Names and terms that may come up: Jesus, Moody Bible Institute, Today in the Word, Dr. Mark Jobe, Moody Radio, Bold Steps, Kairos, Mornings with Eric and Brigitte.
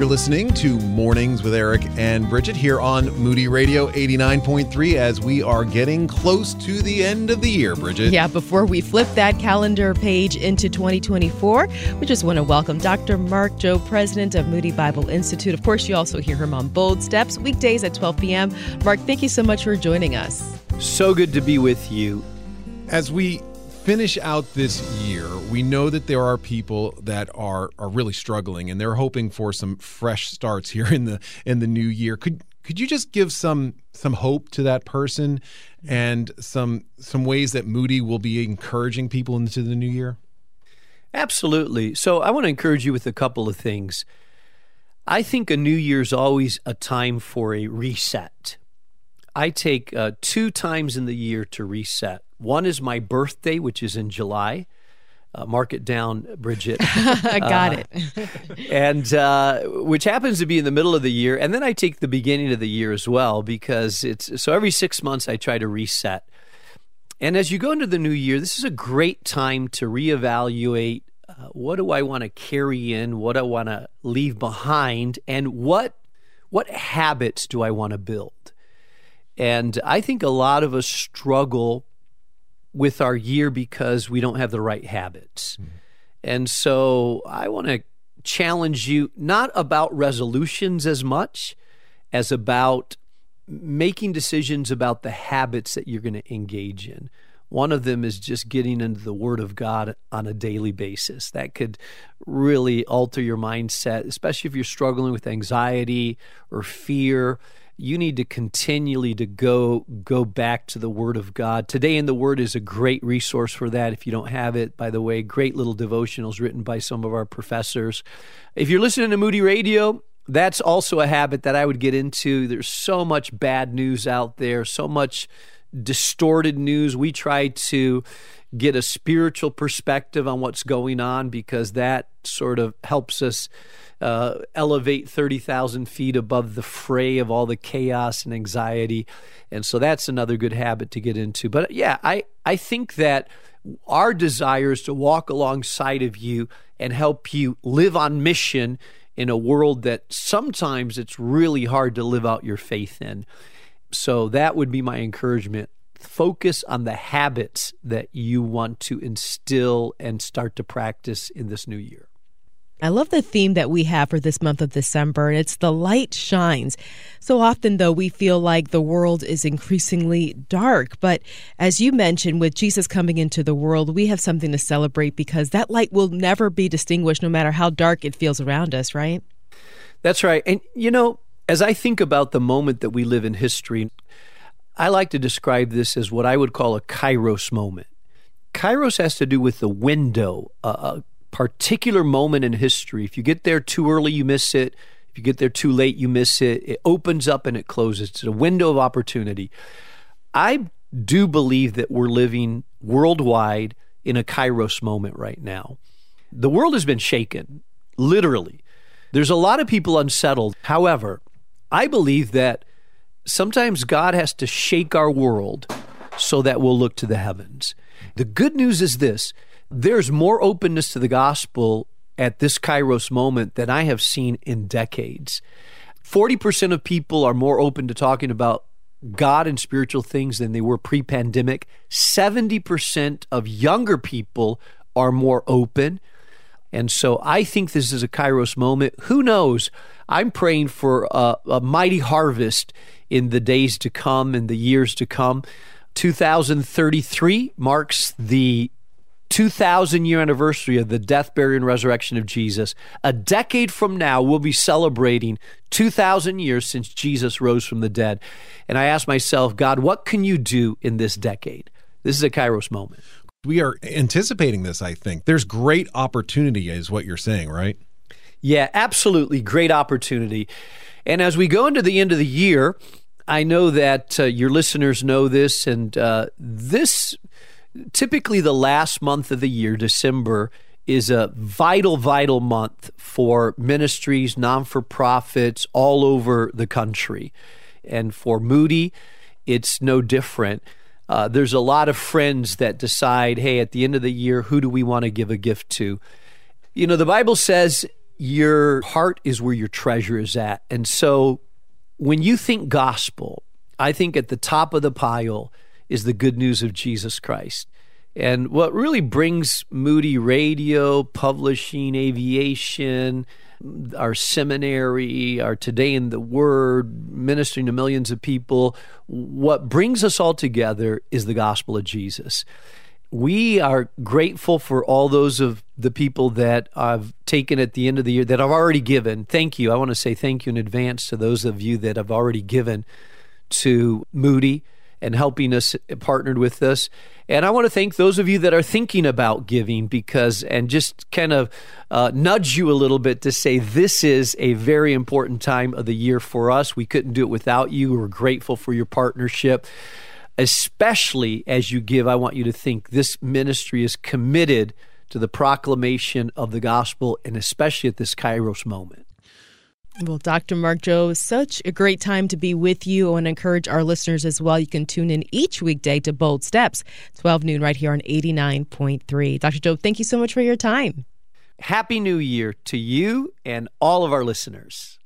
You're listening to Mornings with Eric and Brigitte here on Moody Radio 89.3 as we are getting close to the end of the year, Brigitte. Yeah, before we flip that calendar page into 2024, we just want to welcome Dr. Mark Jobe, president of Moody Bible Institute. Of course, you also hear him on Bold Steps, weekdays at 12 p.m. Mark, thank you so much for joining us. So good to be with you. As we finish out this year, we know that there are people that are really struggling, and they're hoping for some fresh starts here in the new year. Could you just give some hope to that person and some ways that Moody will be encouraging people into the new year? Absolutely. So I want to encourage you with a couple of things. I think a new year's always a time for a reset. I take two times in the year to reset. One is my birthday, which is in July. Mark it down, Brigitte. I got it. And which happens to be in the middle of the year. And then I take the beginning of the year as well, because so every 6 months I try to reset. And as you go into the new year, this is a great time to reevaluate what do I want to carry in, what I want to leave behind, and what habits do I want to build. And I think a lot of us struggle with our year because we don't have the right habits. Mm-hmm. And so I want to challenge you not about resolutions as much as about making decisions about the habits that you're going to engage in. One of them is just getting into the Word of God on a daily basis. That could really alter your mindset, especially if you're struggling with anxiety or fear. You need to continually to go back to the Word of God. Today in the Word is a great resource for that if you don't have it. By the way, great little devotionals written by some of our professors. If you're listening to Moody Radio, that's also a habit that I would get into. There's so much bad news out there, so much distorted news. We try to get a spiritual perspective on what's going on because that sort of helps us elevate 30,000 feet above the fray of all the chaos and anxiety. And so that's another good habit to get into. But yeah, I think that our desire is to walk alongside of you and help you live on mission in a world that sometimes it's really hard to live out your faith in. So that would be my encouragement. Focus on the habits that you want to instill and start to practice in this new year. I love the theme that we have for this month of December, and it's the light shines. So often, though, we feel like the world is increasingly dark. But as you mentioned, with Jesus coming into the world, we have something to celebrate because that light will never be distinguished no matter how dark it feels around us, right? That's right. And, you know, as I think about the moment that we live in history, I like to describe this as what I would call a Kairos moment. Kairos has to do with the window, a particular moment in history. If you get there too early, you miss it. If you get there too late, you miss it. It opens up and it closes. It's a window of opportunity. I do believe that we're living worldwide in a Kairos moment right now. The world has been shaken, literally. There's a lot of people unsettled. However, I believe that sometimes God has to shake our world so that we'll look to the heavens. The good news is this: there's more openness to the gospel at this Kairos moment than I have seen in decades. 40% of people are more open to talking about God and spiritual things than they were pre-pandemic. 70% of younger people are more open. And so I think this is a Kairos moment. Who knows? I'm praying for a mighty harvest in the days to come, in the years to come. 2033 marks the 2,000-year anniversary of the death, burial, and resurrection of Jesus. A decade from now, we'll be celebrating 2,000 years since Jesus rose from the dead. And I ask myself, God, what can you do in this decade? This is a Kairos moment. We are anticipating this, I think. There's great opportunity is what you're saying, right? Yeah, absolutely. Great opportunity. And as we go into the end of the year, I know that your listeners know this, and this, typically the last month of the year, December, is a vital, vital month for ministries, non-for-profits all over the country. And for Moody, it's no different. There's a lot of friends that decide, hey, at the end of the year, who do we want to give a gift to? You know, the Bible says your heart is where your treasure is at. And so when you think gospel, I think at the top of the pile is the good news of Jesus Christ. And what really brings Moody Radio, publishing, aviation, our seminary, our Today in the Word, ministering to millions of people, what brings us all together is the gospel of Jesus. We are grateful for all those of the people that I've taken at the end of the year that I've already given. Thank you. I want to say thank you in advance to those of you that have already given to Moody and helping us, partnered with us. And I want to thank those of you that are thinking about giving, because, and just kind of nudge you a little bit to say, this is a very important time of the year for us. We couldn't do it without you. We're grateful for your partnership. Especially as you give, I want you to think this ministry is committed to the proclamation of the gospel, and especially at this Kairos moment. Well, Dr. Mark Jobe, such a great time to be with you. I want to encourage our listeners as well. You can tune in each weekday to Bold Steps, 12 noon, right here on 89.3. Dr. Jobe, thank you so much for your time. Happy New Year to you and all of our listeners.